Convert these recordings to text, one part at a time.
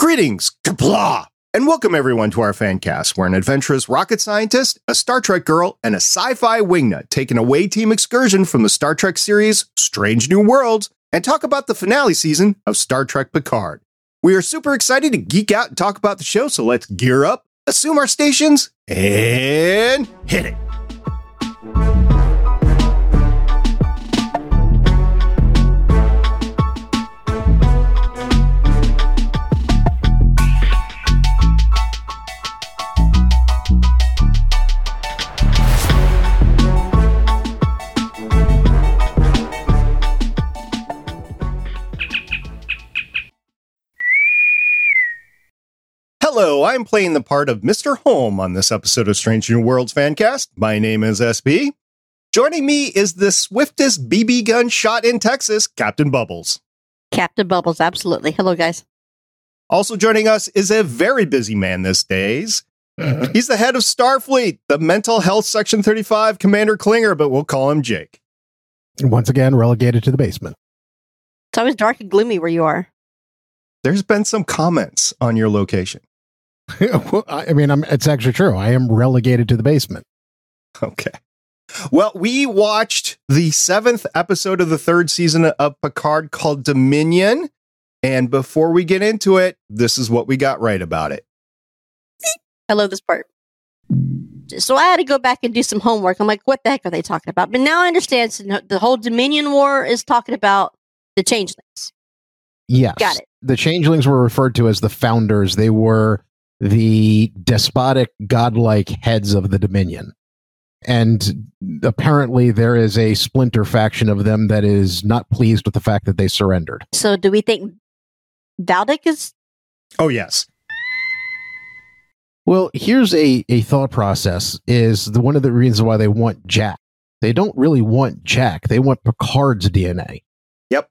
Greetings, Kapla, and welcome everyone to our fancast, where an adventurous rocket scientist, a Star Trek girl, and a sci-fi wingnut take an away team excursion from the Star Trek series Strange New Worlds and talk about the finale season of Star Trek Picard. We are super excited to geek out and talk about the show, so let's gear up, assume our stations, and hit it. Hello, I'm playing the part of Mr. Holm on this episode of Strange New Worlds Fancast. My name is SB. Joining me is the swiftest BB gun shot in Texas, Captain Bubbles. Captain Bubbles, absolutely. Hello, guys. Also joining us is a very busy man these days. He's the head of Starfleet, the Mental Health Section 35, Commander Klinger, but we'll call him Jake. Once again, relegated to the basement. It's always dark and gloomy where you are. There's been some comments on your location. Well, I mean, it's actually true. I am relegated to the basement. Okay. Well, we watched the 7th episode of the 3rd season of Picard called Dominion. And before we get into it, this is what we got right about it. I love this part. So I had to go back and do some homework. I'm like, what the heck are they talking about? But now I understand the whole Dominion war is talking about the changelings. Yes. Got it. The changelings were referred to as the founders. They were the despotic, godlike heads of the Dominion. And apparently there is a splinter faction of them that is not pleased with the fact that they surrendered. So do we think Vadic is... Oh, yes. Well, here's a thought process, is one of the reasons why they want Jack. They don't really want Jack. They want Picard's DNA. Yep.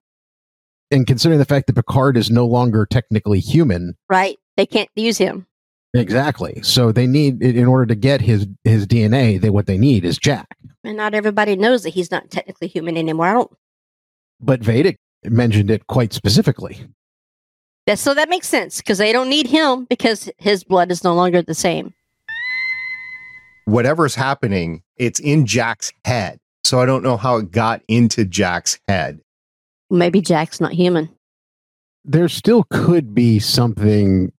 And considering the fact that Picard is no longer technically human... Right. They can't use him. Exactly. So they need, in order to get his DNA, what they need is Jack. And not everybody knows that he's not technically human anymore. But Vedic mentioned it quite specifically. So that makes sense, because they don't need him because his blood is no longer the same. Whatever's happening, it's in Jack's head. So I don't know how it got into Jack's head. Maybe Jack's not human. There still could be something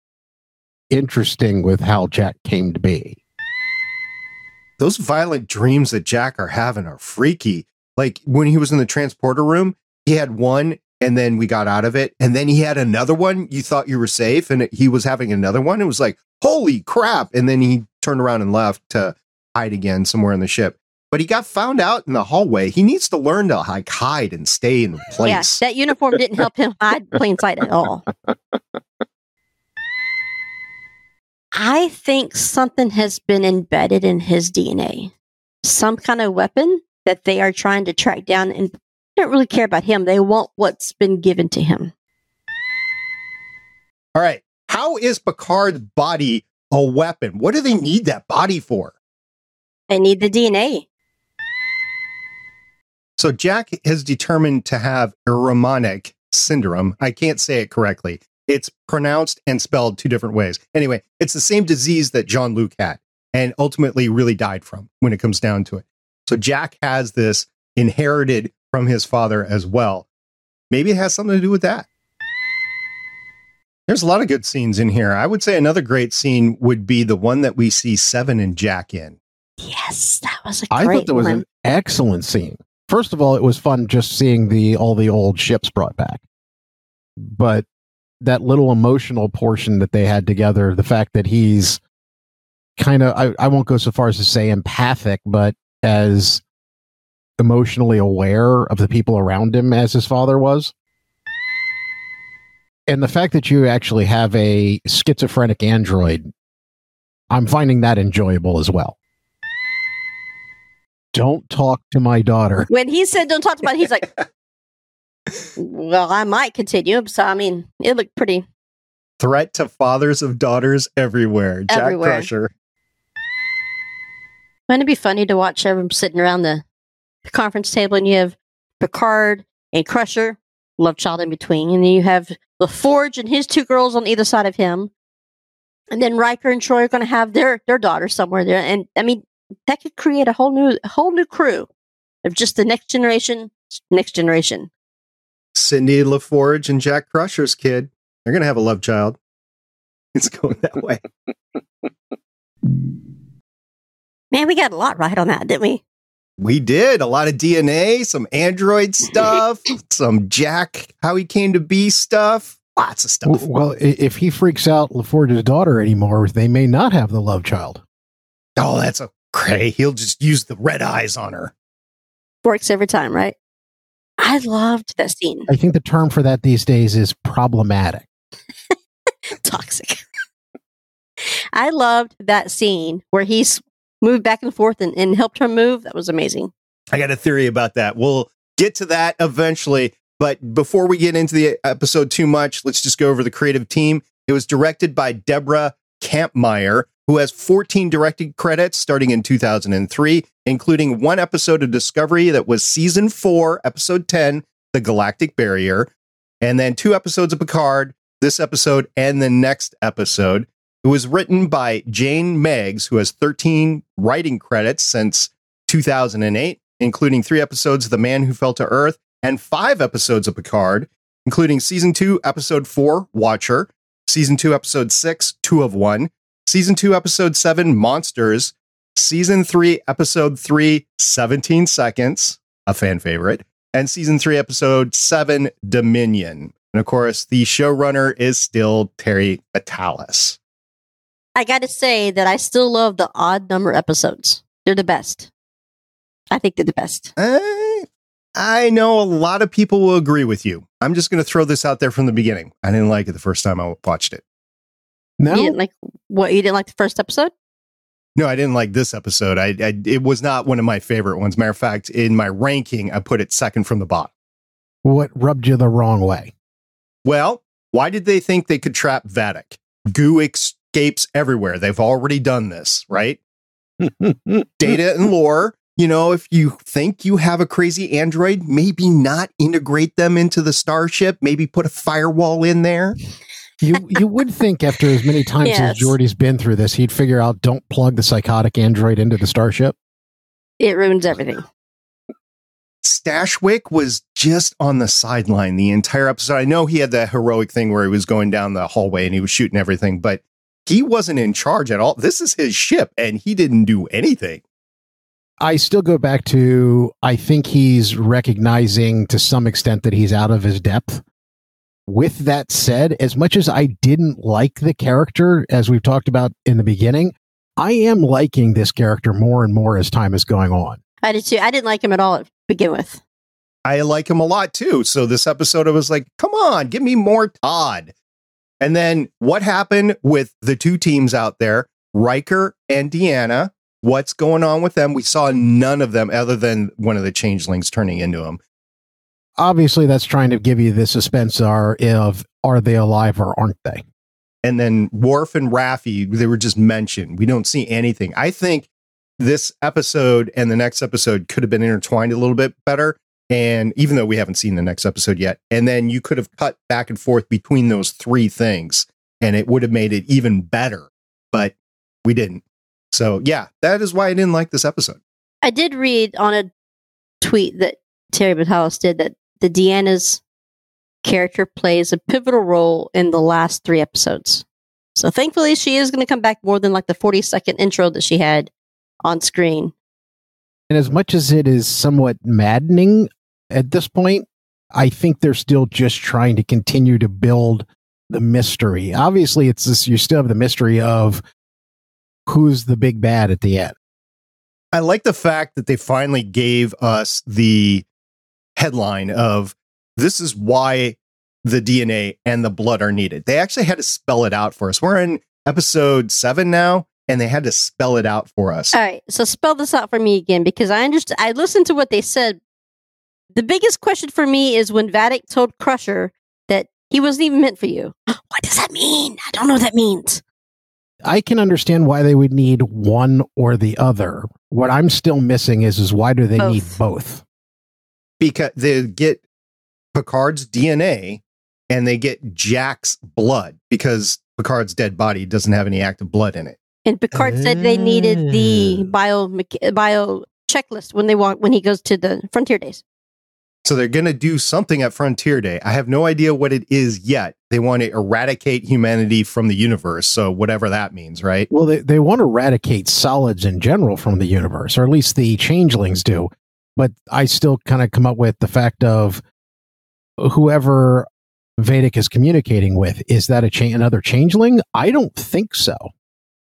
interesting with how Jack came to be. Those violent dreams that Jack are having are freaky. Like when he was in the transporter room, he had one and then we got out of it. And then he had another one. You thought you were safe and he was having another one. It was like, holy crap. And then he turned around and left to hide again somewhere in the ship. But he got found out in the hallway. He needs to learn to hide and stay in place. Yeah, that uniform didn't help him hide in plain sight at all. I think something has been embedded in his DNA. Some kind of weapon that they are trying to track down, and they don't really care about him. They want what's been given to him. All right. How is Picard's body a weapon? What do they need that body for? They need the DNA. So Jack is determined to have Irumodic Syndrome. I can't say it correctly. It's pronounced and spelled two different ways. Anyway, it's the same disease that Jean-Luc had and ultimately really died from when it comes down to it. So Jack has this inherited from his father as well. Maybe it has something to do with that. There's a lot of good scenes in here. I would say another great scene would be the one that we see Seven and Jack in. Yes, that was a great one. I thought that was an excellent scene. First of all, it was fun just seeing all the old ships brought back. But that little emotional portion that they had together, the fact that he's kind of, I won't go so far as to say empathic, but as emotionally aware of the people around him as his father was. And the fact that you actually have a schizophrenic android, I'm finding that enjoyable as well. Don't talk to my daughter. When he said don't talk to my daughter, he's like, well, I might continue. So, I mean, it looked pretty. Threat to fathers of daughters everywhere. Jack Crusher. Wouldn't it be funny to watch everyone sitting around the conference table and you have Picard and Crusher, love child in between, and then you have LaForge and his two girls on either side of him. And then Riker and Troy are going to have their daughter somewhere there. And, I mean, that could create a whole new crew of just the next generation. Cindy LaForge and Jack Crusher's kid. They're going to have a love child. It's going that way. Man, we got a lot right on that, didn't we? We did. A lot of DNA, some android stuff, some Jack, how he came to be stuff. Lots of stuff. Well, if he freaks out LaForge's daughter anymore, they may not have the love child. Oh, that's okay. He'll just use the red eyes on her. Works every time, right? I loved that scene. I think the term for that these days is problematic. Toxic. I loved that scene where he's moved back and forth and helped her move. That was amazing. I got a theory about that. We'll get to that eventually. But before we get into the episode too much, let's just go over the creative team. It was directed by Deborah Camp Meyer, who has 14 directing credits starting in 2003, including one episode of Discovery that was season 4, episode 10, The Galactic Barrier, and then 2 episodes of Picard, this episode and the next episode. It was written by Jane Meggs, who has 13 writing credits since 2008, including 3 episodes of The Man Who Fell to Earth and 5 episodes of Picard, including season 2, episode 4, Watcher, season 2, episode 6, 2 of 1, season 2, episode 7, Monsters, season 3, episode 3, 17 Seconds, a fan favorite, and season 3, episode 7, Dominion. And of course, the showrunner is still Terry Matalas. I got to say that I still love the odd number episodes. They're the best. I think they're the best. I know a lot of people will agree with you. I'm just going to throw this out there from the beginning. I didn't like it the first time I watched it. No? You didn't like what? You didn't like the first episode? No, I didn't like this episode. It was not one of my favorite ones. Matter of fact, in my ranking, I put it second from the bottom. What rubbed you the wrong way? Well, why did they think they could trap Vadic? Goo escapes everywhere. They've already done this, right? Data and Lore. You know, if you think you have a crazy android, maybe not integrate them into the starship. Maybe put a firewall in there. You would think after as many times as Geordi's been through this, he'd figure out don't plug the psychotic android into the starship. It ruins everything. Stashwick was just on the sideline the entire episode. I know he had that heroic thing where he was going down the hallway and he was shooting everything, but he wasn't in charge at all. This is his ship, and he didn't do anything. I still go back to, I think he's recognizing to some extent that he's out of his depth. With that said, as much as I didn't like the character, as we've talked about in the beginning, I am liking this character more and more as time is going on. I did too. I didn't like him at all to begin with. I like him a lot too. So this episode, I was like, come on, give me more Todd. And then what happened with the two teams out there, Riker and Deanna? What's going on with them? We saw none of them other than one of the changelings turning into them. Obviously, that's trying to give you the suspense of are they alive or aren't they? And then Worf and Raffi, they were just mentioned. We don't see anything. I think this episode and the next episode could have been intertwined a little bit better. And even though we haven't seen the next episode yet, and then you could have cut back and forth between those three things and it would have made it even better. But we didn't. So, yeah, that is why I didn't like this episode. I did read on a tweet that Terry Matalas did that the Deanna's character plays a pivotal role in the last 3 episodes. So, thankfully, she is going to come back more than like the 40-second intro that she had on screen. And as much as it is somewhat maddening at this point, I think they're still just trying to continue to build the mystery. Obviously, it's this, you still have the mystery of who's the big bad at the end. I like the fact that they finally gave us the headline of this is why the DNA and the blood are needed. They actually had to spell it out for us. We're in episode 7 now, and they had to spell it out for us. All right, so spell this out for me again, because I listened to what they said. The biggest question for me is when Vadic told Crusher that he wasn't even meant for you. What does that mean? I don't know what that means. I can understand why they would need one or the other. What I'm still missing is why do they need both? Because they get Picard's DNA and they get Jack's blood because Picard's dead body doesn't have any active blood in it. And Picard said they needed the bio checklist when he goes to the Frontier Days. So they're going to do something at Frontier Day. I have no idea what it is yet. They want to eradicate humanity from the universe. So whatever that means, right? Well, they want to eradicate solids in general from the universe, or at least the changelings do. But I still kind of come up with the fact of whoever Vadic is communicating with, is that another changeling? I don't think so.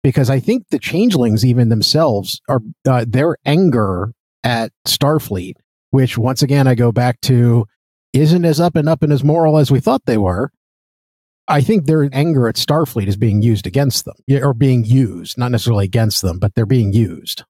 Because I think the changelings even themselves are their anger at Starfleet, which once again, I go back to, isn't as up and as moral as we thought they were. I think their anger at Starfleet is being used against them, or being used, not necessarily against them, but they're being used.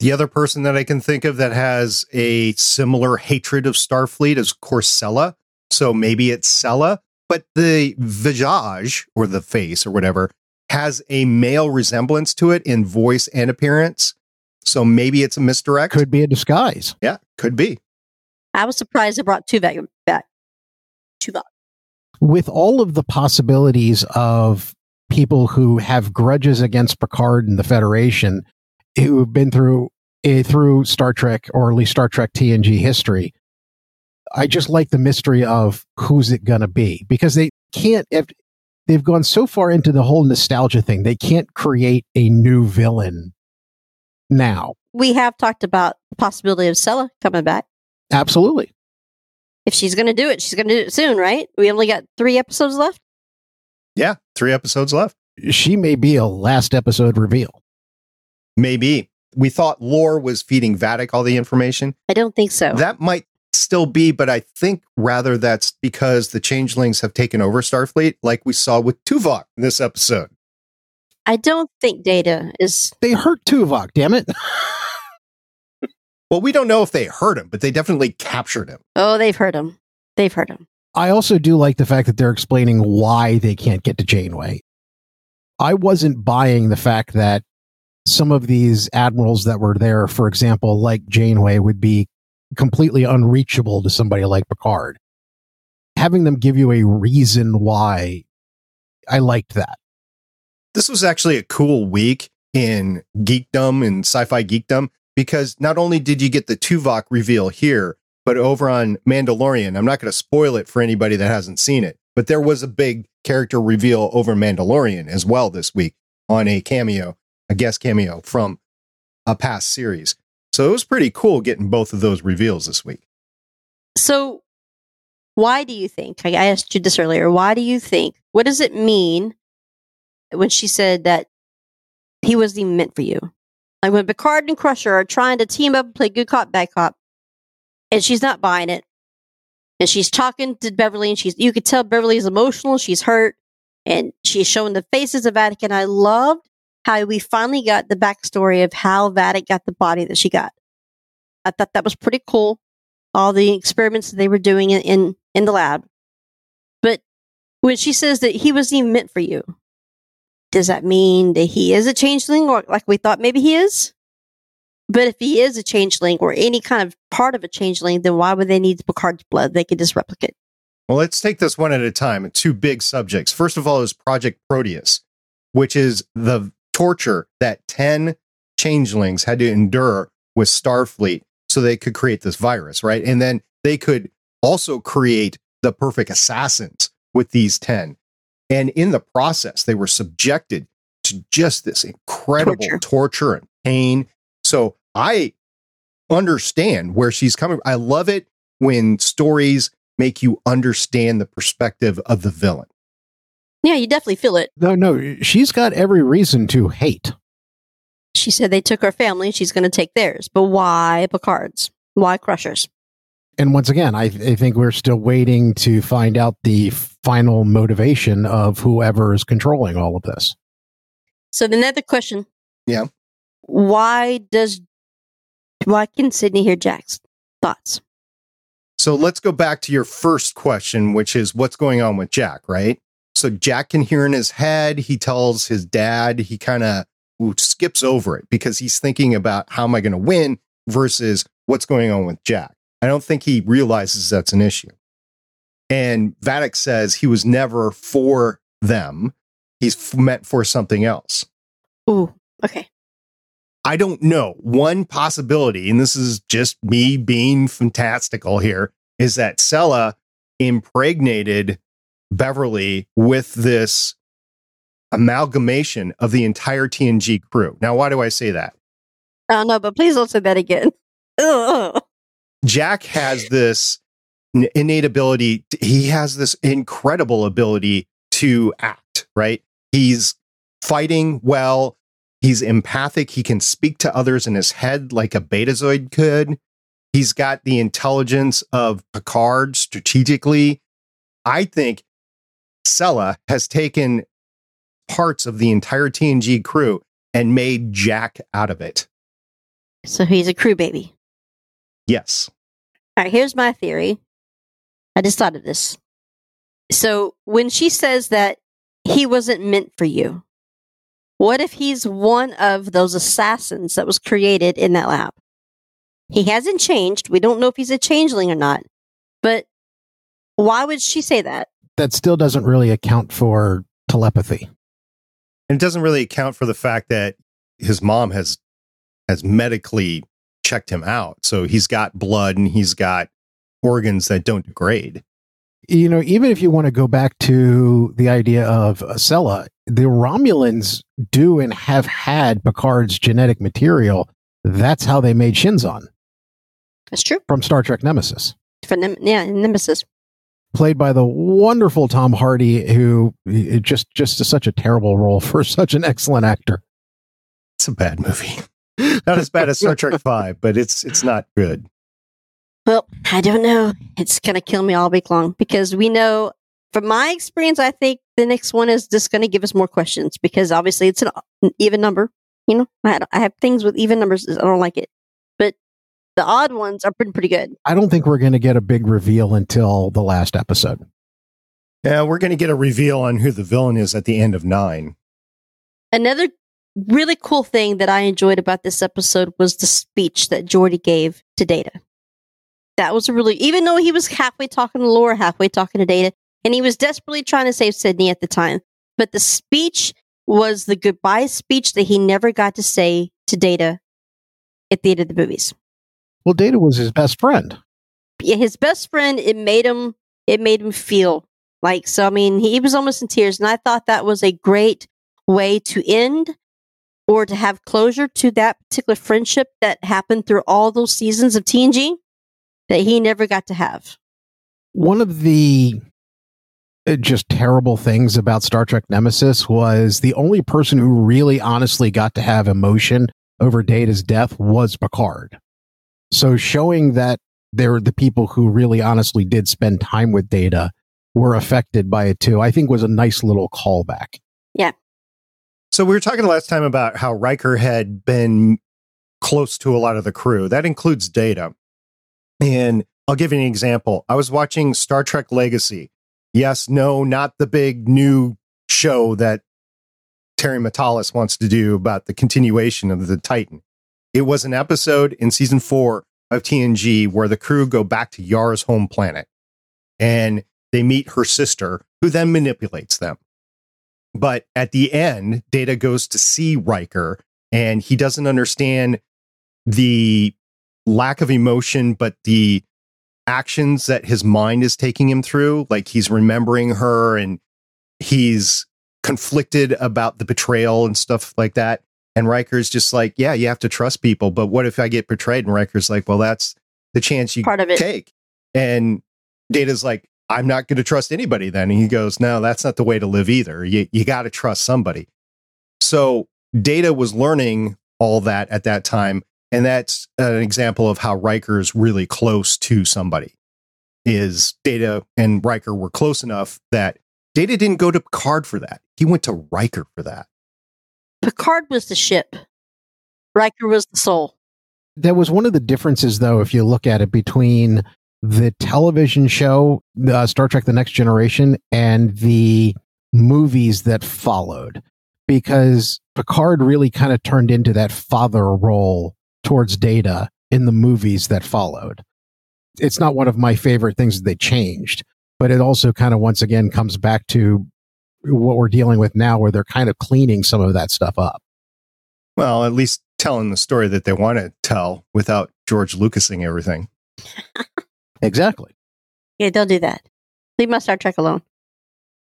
The other person that I can think of that has a similar hatred of Starfleet is, of course, Sela. So maybe it's Sela, but the visage, or the face, or whatever, has a male resemblance to it in voice and appearance. So maybe it's a misdirect. Could be a disguise. Yeah, could be. I was surprised they brought Tuvok back. Tuvok. With all of the possibilities of people who have grudges against Picard and the Federation, who have been through Star Trek, or at least Star Trek TNG history, I just like the mystery of who's it going to be. Because they can't... They've gone so far into the whole nostalgia thing, they can't create a new villain now. We have talked about the possibility of Sela coming back. Absolutely. If she's going to do it, she's going to do it soon, right? We only got 3 episodes left? Yeah, 3 episodes left. She may be a last episode reveal. Maybe. We thought Lore was feeding Vadic all the information. I don't think so. That might still be, but I think rather that's because the changelings have taken over Starfleet, like we saw with Tuvok in this episode. I don't think Data is... They hurt Tuvok, damn it. Well, we don't know if they hurt him, but they definitely captured him. Oh, they've hurt him. They've hurt him. I also do like the fact that they're explaining why they can't get to Janeway. I wasn't buying the fact that some of these admirals that were there, for example, like Janeway, would be completely unreachable to somebody like Picard. Having them give you a reason why, I liked that. This was actually a cool week in geekdom and sci-fi geekdom, because not only did you get the Tuvok reveal here, but over on Mandalorian, I'm not going to spoil it for anybody that hasn't seen it, but there was a big character reveal over Mandalorian as well this week on a guest cameo from a past series. So it was pretty cool getting both of those reveals this week. So why do you think, I asked you this earlier, why do you think, what does it mean when she said that he wasn't even meant for you? Like when Picard and Crusher are trying to team up and play good cop, bad cop, and she's not buying it, and she's talking to Beverly, and you could tell Beverly's emotional, she's hurt, and she's showing the faces of Vatican. I loved how we finally got the backstory of how Vadic got the body that she got. I thought that was pretty cool. All the experiments that they were doing in the lab. But when she says that he wasn't even meant for you, does that mean that he is a changeling, or like we thought maybe he is? But if he is a changeling or any kind of part of a changeling, then why would they need Picard's blood? They could just replicate. Well, let's take this one at a time. 2 big subjects. First of all is Project Proteus, which is the torture that 10 changelings had to endure with Starfleet so they could create this virus, right? And then they could also create the perfect assassins with these 10. And in the process, they were subjected to just this incredible torture and pain. So I understand where she's coming from. I love it when stories make you understand the perspective of the villain. Yeah, you definitely feel it. No, she's got every reason to hate. She said they took her family, she's going to take theirs. But why Picard's? Why Crusher's? And once again, I think we're still waiting to find out the final motivation of whoever is controlling all of this. So then another question. Yeah. Why can Sydney hear Jack's thoughts? So let's go back to your first question, which is what's going on with Jack, right? So Jack can hear in his head. He tells his dad, he kind of skips over it because he's thinking about how am I going to win versus what's going on with Jack. I don't think he realizes that's an issue. And Vadic says he was never for them. He's meant for something else. Ooh, okay. I don't know. One possibility, and this is just me being fantastical here, is that Sela impregnated Beverly with this amalgamation of the entire TNG crew. Now, why do I say that? I don't know, but please don't say that again. Ugh. Jack has this innate ability. He has this incredible ability to act, right? He's fighting well. He's empathic. He can speak to others in his head like a Betazoid could. He's got the intelligence of Picard strategically. I think Sela has taken parts of the entire TNG crew and made Jack out of it. So he's a crew baby. Yes. All right, here's my theory. I just thought of this. So when she says that he wasn't meant for you, what if he's one of those assassins that was created in that lab? He hasn't changed. We don't know if he's a changeling or not. But why would she say that? That still doesn't really account for telepathy. And it doesn't really account for the fact that his mom has medically checked him out. So he's got blood and he's got organs that don't degrade. You know, even if you want to go back to the idea of Sela, the Romulans do and have had Picard's genetic material. That's how they made Shinzon. That's true. From Star Trek Nemesis. Nemesis. Played by the wonderful Tom Hardy, who just is such a terrible role for such an excellent actor. It's a bad movie. Not as bad as Star Trek V, but it's not good. Well, I don't know. It's going to kill me all week long because we know, from my experience, I think the next one is just going to give us more questions because obviously it's an even number. You know, I have things with even numbers. I don't like it. But the odd ones are pretty good. I don't think we're going to get a big reveal until the last episode. Yeah, we're going to get a reveal on who the villain is at the end of 9. Another really cool thing that I enjoyed about this episode was the speech that Geordi gave to Data. That was even though he was halfway talking to Lore, halfway talking to Data, and he was desperately trying to save Sydney at the time. But the speech was the goodbye speech that he never got to say to Data at the end of the movies. Well, Data was his best friend. Yeah, his best friend. It made him feel like, so I mean, he was almost in tears, and I thought that was a great way to end or to have closure to that particular friendship that happened through all those seasons of TNG that he never got to have. One of the just terrible things about Star Trek Nemesis was the only person who really honestly got to have emotion over Data's death was Picard. So showing that there the people who really honestly did spend time with Data were affected by it too, I think was a nice little callback. Yeah. So we were talking last time about how Riker had been close to a lot of the crew. That includes Data. And I'll give you an example. I was watching Star Trek Legacy. Yes, no, not the big new show that Terry Matalas wants to do about the continuation of the Titan. It was an episode in season 4 of TNG where the crew go back to Yara's home planet. And they meet her sister, who then manipulates them. But at the end, Data goes to see Riker, and he doesn't understand the lack of emotion, but the actions that his mind is taking him through. Like, he's remembering her, and he's conflicted about the betrayal and stuff like that. And Riker's just like, yeah, you have to trust people, but what if I get betrayed? And Riker's like, well, that's the chance you take. And Data's like, I'm not going to trust anybody then. And he goes, no, that's not the way to live either. You got to trust somebody. So Data was learning all that at that time. And that's an example of how Riker's really close to somebody. Is Data and Riker were close enough that Data didn't go to Picard for that. He went to Riker for that. Picard was the ship. Riker was the soul. That was one of the differences, though, if you look at it, between the television show, Star Trek The Next Generation, and the movies that followed, because Picard really kind of turned into that father role towards Data in the movies that followed. It's not one of my favorite things that they changed, but it also kind of once again comes back to what we're dealing with now, where they're kind of cleaning some of that stuff up. Well, at least telling the story that they want to tell without George Lucasing everything. Exactly. Yeah, don't do that. Leave my Star Trek alone.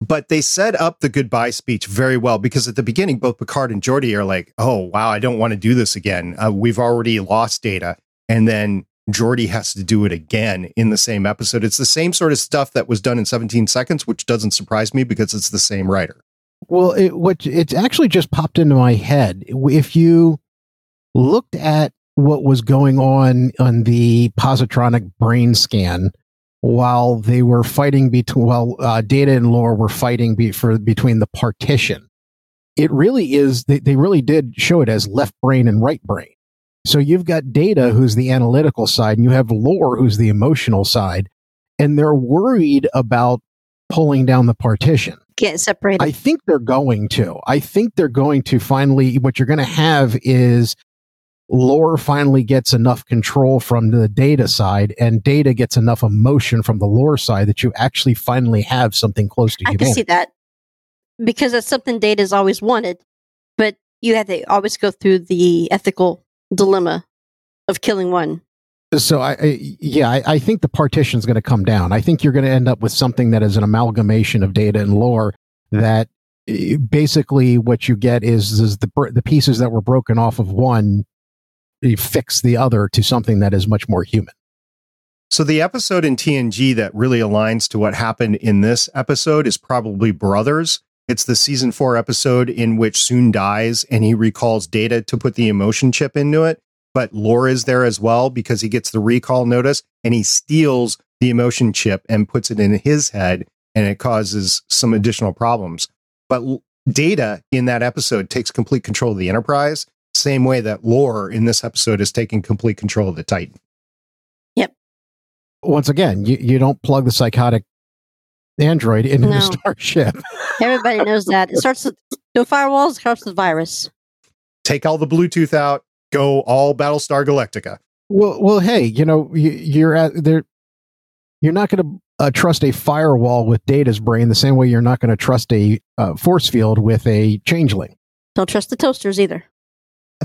But they set up the goodbye speech very well, because at the beginning, both Picard and Geordi are like, oh, wow, I don't want to do this again. We've already lost Data. And then Geordi has to do it again in the same episode. It's the same sort of stuff that was done in 17 seconds, which doesn't surprise me because it's the same writer. Well, it actually just popped into my head. If you looked at what was going on the positronic brain scan while they were fighting between, Data and Lore were fighting between the partition, it really is, they really did show it as left brain and right brain. So you've got Data, who's the analytical side, and you have Lore, who's the emotional side, and they're worried about pulling down the partition. Getting separated. I think they're going to. Finally, what you're going to have is Lore finally gets enough control from the Data side, and Data gets enough emotion from the Lore side that you actually finally have something close to humanity. I can see that, because that's something Data's always wanted, but you have to always go through the ethical dilemma of killing one. So I think the partition is going to come down. I think you're going to end up with something that is an amalgamation of Data and Lore, that basically what you get is the pieces that were broken off of one, you fix the other to something that is much more human. So the episode in TNG that really aligns to what happened in this episode is probably Brothers. It's the season 4 episode in which Soon dies and he recalls Data to put the emotion chip into it. But Lore is there as well, because he gets the recall notice and he steals the emotion chip and puts it in his head, and it causes some additional problems. But Data in that episode takes complete control of the Enterprise, same way that Lore in this episode is taking complete control of the Titan. Yep. Once again, you don't plug the psychotic android into the starship. Everybody knows that. It starts with no firewalls, it starts with virus. Take all the Bluetooth out, go all Battlestar Galactica. Well, hey, you're at there. You're not going to trust a firewall with Data's brain the same way you're not going to trust a force field with a changeling. Don't trust the toasters either.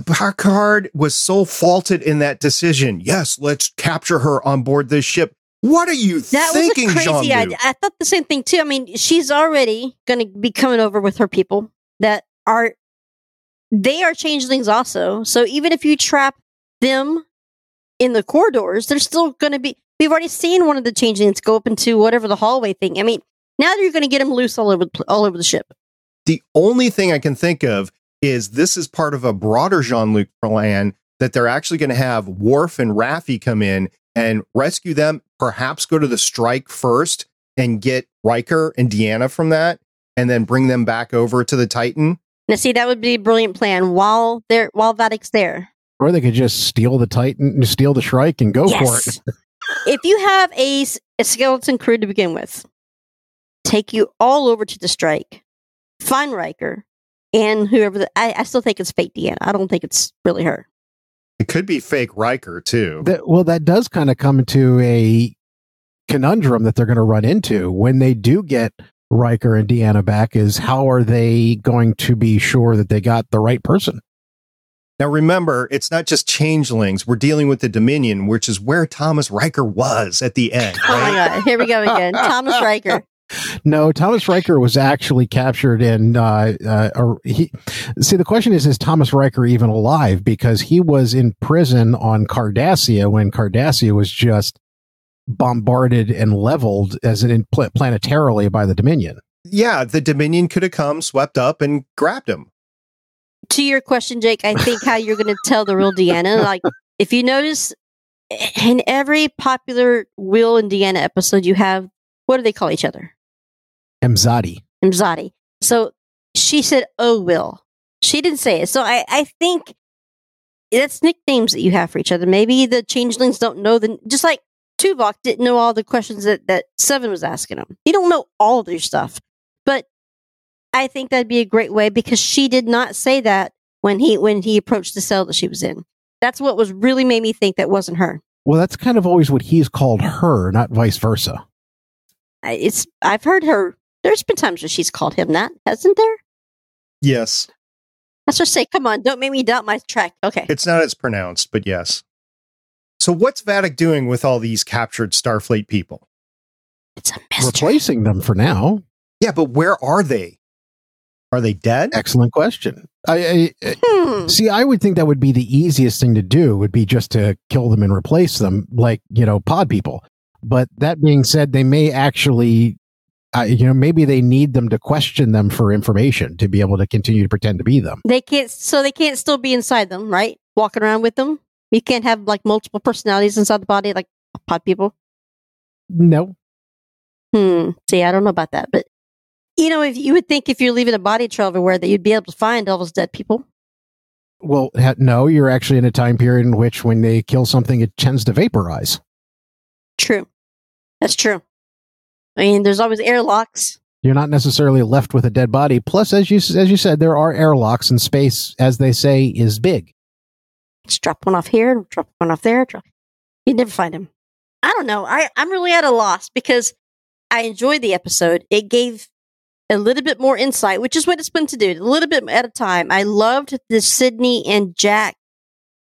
Picard was so faulted in that decision. Yes, let's capture her on board this ship. What are you thinking, Jean-Luc? That was a crazy idea. I thought the same thing, too. I mean, she's already going to be coming over with her people they are changelings also. So even if you trap them in the corridors, they're still going to be... We've already seen one of the changelings go up into whatever the hallway thing. I mean, now you're going to get them loose all over the ship. The only thing I can think of is this is part of a broader Jean-Luc plan that they're actually going to have Worf and Raffi come in and rescue them, perhaps go to the strike first and get Riker and Deanna from that, and then bring them back over to the Titan. Now, see, that would be a brilliant plan while Vadic's there. Or they could just steal the Titan, steal the Shrike, and go for it. If you have a skeleton crew to begin with, take you all over to the strike, find Riker, and whoever... I still think it's fake Deanna. I don't think it's really her. It could be fake Riker, too. That does kind of come into a conundrum that they're going to run into when they do get Riker and Deanna back, is how are they going to be sure that they got the right person? Now, remember, it's not just changelings. We're dealing with the Dominion, which is where Thomas Riker was at the end. Right? Oh, my God. Here we go again. Thomas Riker. No, Thomas Riker was actually captured in... the question is Thomas Riker even alive? Because he was in prison on Cardassia when Cardassia was just bombarded and leveled as in planetarily by the Dominion. Yeah, the Dominion could have come, swept up, and grabbed him. To your question, Jake, I think how you're going to tell the real Deanna, like, if you notice, in every popular Will and Deanna episode, you have... What do they call each other? Imzadi. So she said, "Oh, Will." She didn't say it. So I think that's nicknames that you have for each other. Maybe the changelings don't know just like Tuvok didn't know all the questions that Seven was asking him. You don't know all their stuff. But I think that'd be a great way, because she did not say that when he approached the cell that she was in. That's what was really made me think that wasn't her. Well, that's kind of always what he's called her, not vice versa. I've heard her. There's been times where she's called him that, hasn't there? Yes. Let's just say, come on, don't make me doubt my track. Okay. It's not as pronounced, but yes. So what's Vadic doing with all these captured Starfleet people? It's a mystery. Replacing them for now. Yeah, but where are they? Are they dead? Excellent question. See, I would think that would be the easiest thing to do, would be just to kill them and replace them, like, you know, pod people. But that being said, they may actually, maybe they need them to question them for information to be able to continue to pretend to be them. They can't still be inside them, right? Walking around with them? You can't have, like, multiple personalities inside the body, like pod people? No. See, I don't know about that, but if you would think if you're leaving a body trail everywhere that you'd be able to find all those dead people. Well, no, you're actually in a time period in which when they kill something, it tends to vaporize. True. That's true. I mean, there's always airlocks. You're not necessarily left with a dead body. Plus, as you said, there are airlocks, and space, as they say, is big. Just drop one off here, drop one off there. You'd never find him. I don't know. I'm really at a loss because I enjoyed the episode. It gave a little bit more insight, which is what it's meant to do, a little bit at a time. I loved the Sydney and Jack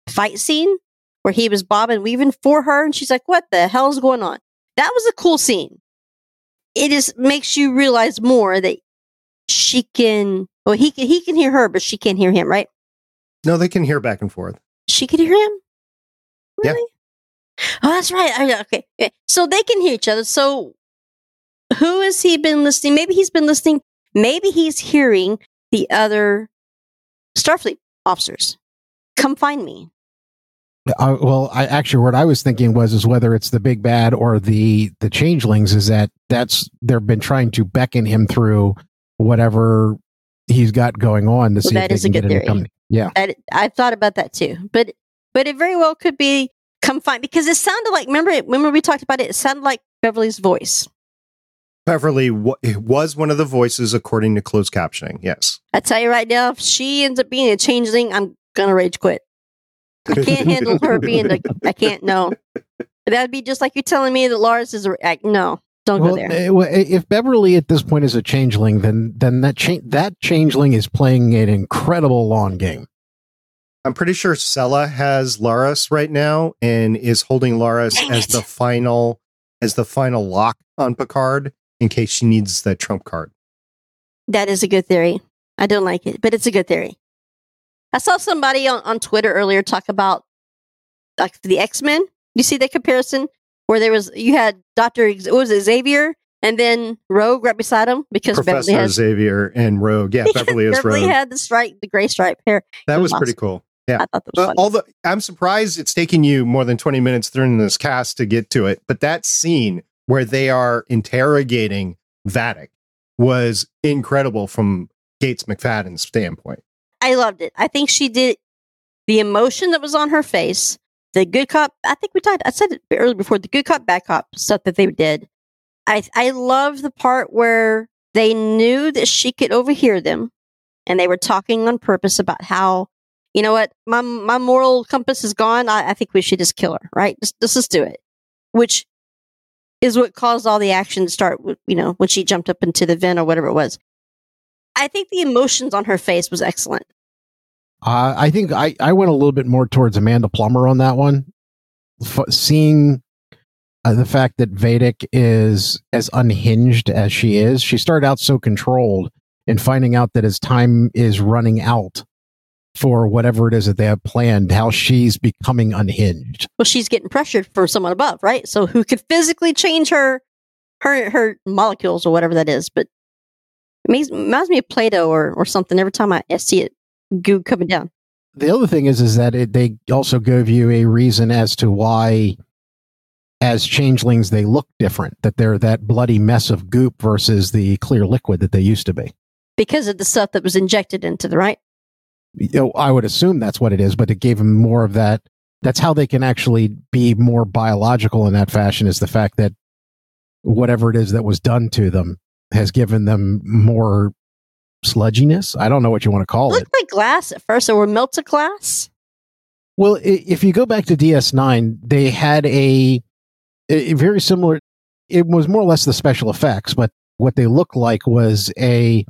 fight scene where he was bobbing and weaving for her, and she's like, what the hell is going on? That was a cool scene. It just makes you realize more that he can hear her, but she can't hear him, right? No, they can hear back and forth. She can hear him? Really? Yeah. Oh, that's right. Okay. So they can hear each other. So who has he been listening? Maybe he's been listening. Maybe he's hearing the other Starfleet officers. Come find me. What I was thinking was whether it's the big bad or the changelings is that's they've been trying to beckon him through whatever he's got going on to see if they can get into company. Yeah, I thought about that too, but it very well could be come find, because it sounded like, remember we talked about it. It sounded like Beverly's voice. Beverly was one of the voices according to closed captioning. Yes, I tell you right now, if she ends up being a changeling, I'm gonna rage quit. I can't handle her being like, I can't, no. That'd be just like you're telling me that Lars is go there. If Beverly at this point is a changeling, then that changeling is playing an incredible long game. I'm pretty sure Sela has Laris right now and is holding Laris as the final lock on Picard in case she needs that trump card. That is a good theory. I don't like it, but it's a good theory. I saw somebody on Twitter earlier talk about, like, the X-Men. You see that comparison where you had Xavier and then Rogue right beside him, because Professor Xavier and Rogue. Yeah, Beverly is Rogue. Beverly had the gray stripe hair. That was pretty cool. Yeah, I thought that was funny. I'm surprised it's taken you more than 20 minutes during this cast to get to it, but that scene where they are interrogating Vadic was incredible from Gates McFadden's standpoint. I loved it. I think she did the emotion that was on her face, the good cop. I think I said it earlier before, the good cop, bad cop stuff that they did. I love the part where they knew that she could overhear them and they were talking on purpose about how, you know what, my moral compass is gone. I think we should just kill her, right? Just do it, which is what caused all the action to start, when she jumped up into the vent or whatever it was. I think the emotions on her face was excellent. I think I went a little bit more towards Amanda Plummer on that one. Seeing the fact that Vadic is as unhinged as she is. She started out so controlled, and finding out that as time is running out for whatever it is that they have planned, how she's becoming unhinged. Well, she's getting pressured from someone above, right? So who could physically change her molecules or whatever that is, but it reminds me of Play-Doh or something every time I see it goo coming down. The other thing is that they also give you a reason as to why, as changelings, they look different, that they're that bloody mess of goop versus the clear liquid that they used to be. Because of the stuff that was injected into the right? I would assume that's what it is, but it gave them more of that. That's how they can actually be more biological in that fashion, is the fact that whatever it is that was done to them has given them more sludginess. I don't know what you want to call it. It looked like glass at first, or melted glass. Well, if you go back to DS9, they had a very similar It was more or less the special effects, but what they looked like was a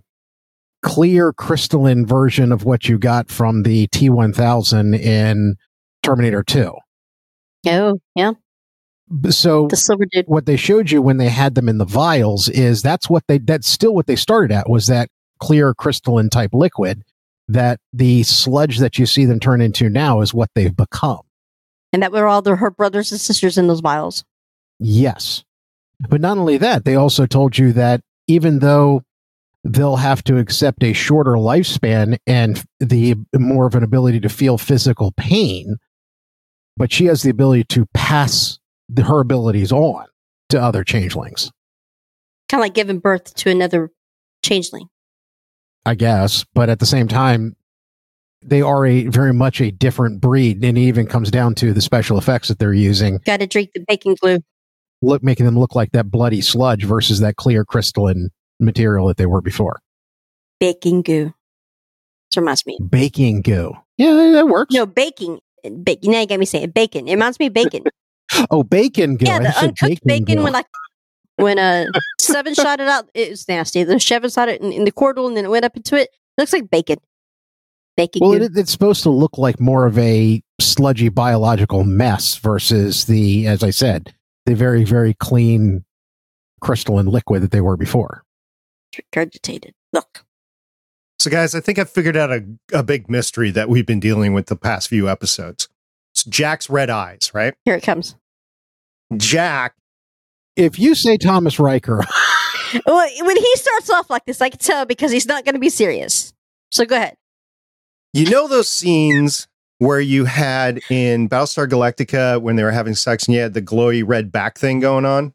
clear crystalline version of what you got from the T-1000 in Terminator 2. Oh, yeah. So the silver dude. What they showed you when they had them in the vials is that's still what they started at, was that clear crystalline type liquid. That the sludge that you see them turn into now is what they've become. And that were all her brothers and sisters in those vials. Yes. But not only that, they also told you that even though they'll have to accept a shorter lifespan and the more of an ability to feel physical pain, but she has the ability to pass her abilities on to other changelings. Kind of like giving birth to another changeling. I guess, but at the same time, they are very much a different breed, and it even comes down to the special effects that they're using. Got to drink the baking glue. Making them look like that bloody sludge versus that clear crystalline material that they were before. Baking goo. This reminds me. Baking goo. Yeah, that works. No, baking. Now you got me saying bacon. It reminds me of bacon. Oh, bacon goo. Yeah, the uncooked bacon goo. When Seven shot it out, it was nasty. The Seven shot it in the cordle, and then it went up into it. It looks like bacon. Bacon. Well, it's supposed to look like more of a sludgy biological mess versus the, as I said, the very, very clean crystalline liquid that they were before. Regurgitated. Look. So, guys, I think I've figured out a big mystery that we've been dealing with the past few episodes. It's Jack's red eyes, right? Here it comes. Jack. If you say Thomas Riker. Well, when he starts off like this, I can tell because he's not going to be serious. So go ahead. You know those scenes where you had in Battlestar Galactica when they were having sex and you had the glowy red back thing going on?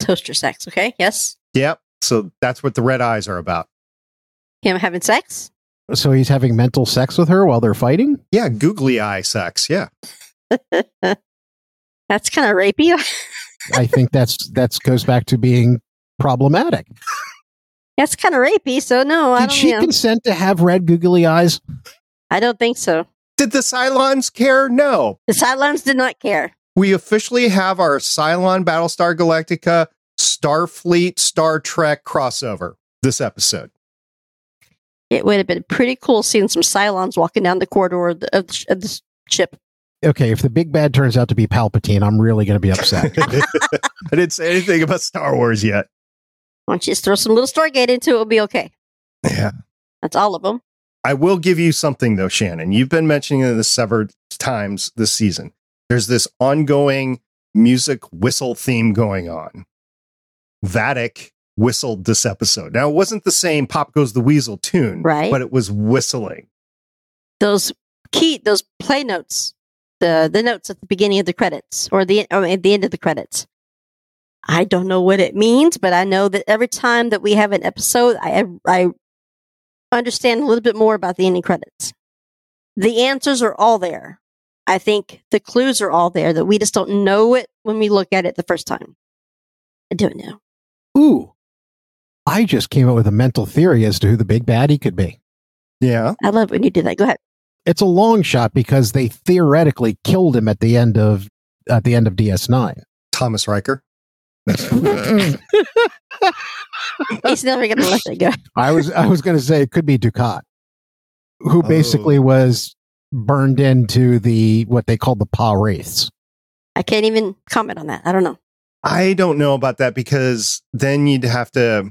Toaster sex, okay, yes. Yep, so that's what the red eyes are about. Him having sex? So he's having mental sex with her while they're fighting? Yeah, googly eye sex, yeah. That's kind of rapey. I think that goes back to being problematic. That's kind of rapey, so no, I don't know. Did she consent to have red googly eyes? I don't think so. Did the Cylons care? No. The Cylons did not care. We officially have our Cylon Battlestar Galactica Starfleet Star Trek crossover this episode. It would have been pretty cool seeing some Cylons walking down the corridor of the ship. Okay, if the big bad turns out to be Palpatine, I'm really going to be upset. I didn't say anything about Star Wars yet. Why don't you just throw some little Stargate into it? It'll be okay. Yeah. That's all of them. I will give you something, though, Shannon. You've been mentioning this several times this season. There's this ongoing music whistle theme going on. Vadic whistled this episode. Now, it wasn't the same Pop Goes the Weasel tune, right? But it was whistling. Those play notes. The notes at the beginning of the credits or at the end of the credits. I don't know what it means, but I know that every time that we have an episode, I understand a little bit more about the ending credits. The answers are all there. I think the clues are all there that we just don't know it when we look at it the first time. I don't know. Ooh, I just came up with a mental theory as to who the big baddie could be. Yeah. I love when you do that. Go ahead. It's a long shot because they theoretically killed him at the end of DS9. Thomas Riker. He's never going to let that go. I was going to say it could be Dukat, who basically was burned into the what they called the Pah-wraiths. I can't even comment on that. I don't know. I don't know about that because then you'd have to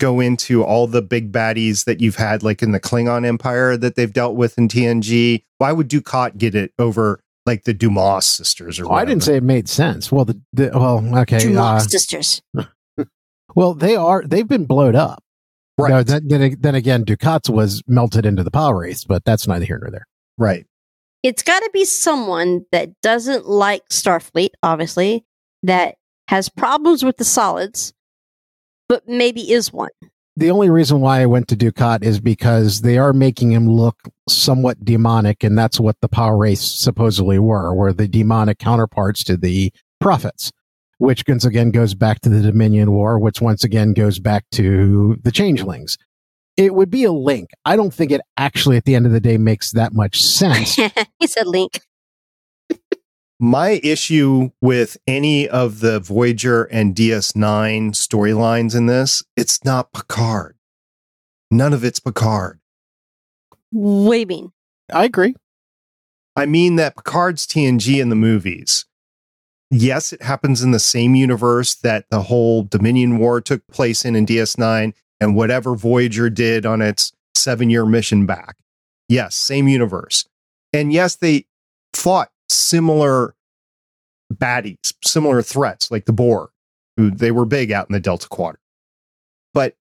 go into all the big baddies that you've had, like in the Klingon Empire that they've dealt with in TNG. Why would Dukat get it over like the Dumas sisters or whatever? I didn't say it made sense. Well, okay. Dumas sisters. Well, they've been blowed up. Right. No, then again, Dukat's was melted into the Pah-wraiths, but that's neither here nor there. Right. It's got to be someone that doesn't like Starfleet, obviously, that has problems with the solids, but maybe is one. The only reason why I went to Dukat is because they are making him look somewhat demonic, and that's what the Pah-wraiths supposedly were the demonic counterparts to the prophets, which once again goes back to the Dominion War, which once again goes back to the changelings. It would be a link. I don't think it actually, at the end of the day, makes that much sense. He said link. My issue with any of the Voyager and DS9 storylines in this, it's not Picard. None of it's Picard. What do you mean? I agree. I mean that Picard's TNG in the movies. Yes, it happens in the same universe that the whole Dominion War took place in DS9 and whatever Voyager did on its 7-year mission back. Yes, same universe. And yes, they fought similar baddies, similar threats like the Borg, who they were big out in the Delta Quadrant. But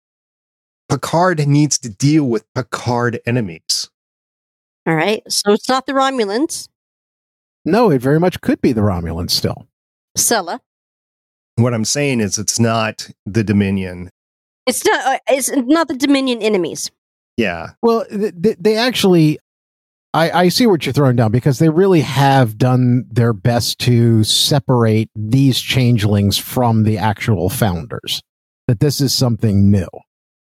Picard needs to deal with Picard enemies. All right. So it's not the Romulans. No, it very much could be the Romulans still. Sela. What I'm saying is it's not the Dominion. It's not the Dominion enemies. Yeah. Well, they actually, I see what you're throwing down, because they really have done their best to separate these changelings from the actual founders. That this is something new.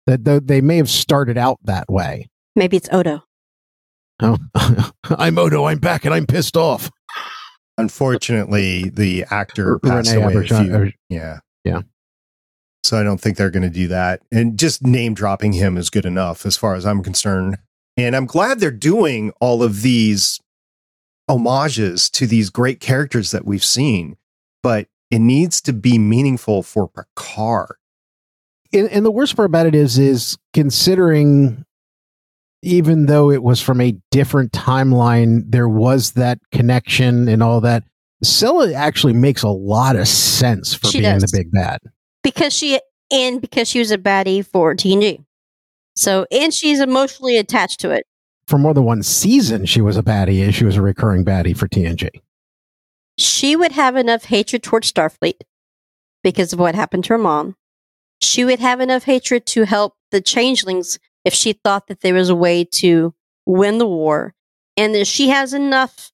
That they may have started out that way. Maybe it's Odo. Oh, I'm Odo, I'm back, and I'm pissed off. Unfortunately, the actor passed away. Yeah. So I don't think they're going to do that. And just name dropping him is good enough as far as I'm concerned. And I'm glad they're doing all of these homages to these great characters that we've seen, but it needs to be meaningful for Picard. And the worst part about it is considering, even though it was from a different timeline, there was that connection and all that. Sela actually makes a lot of sense for the big bad. Because she was a baddie for TNG. So, and she's emotionally attached to it. For more than one season, she was a baddie, and she was a recurring baddie for TNG. She would have enough hatred towards Starfleet because of what happened to her mom. She would have enough hatred to help the changelings if she thought that there was a way to win the war. And that she has enough,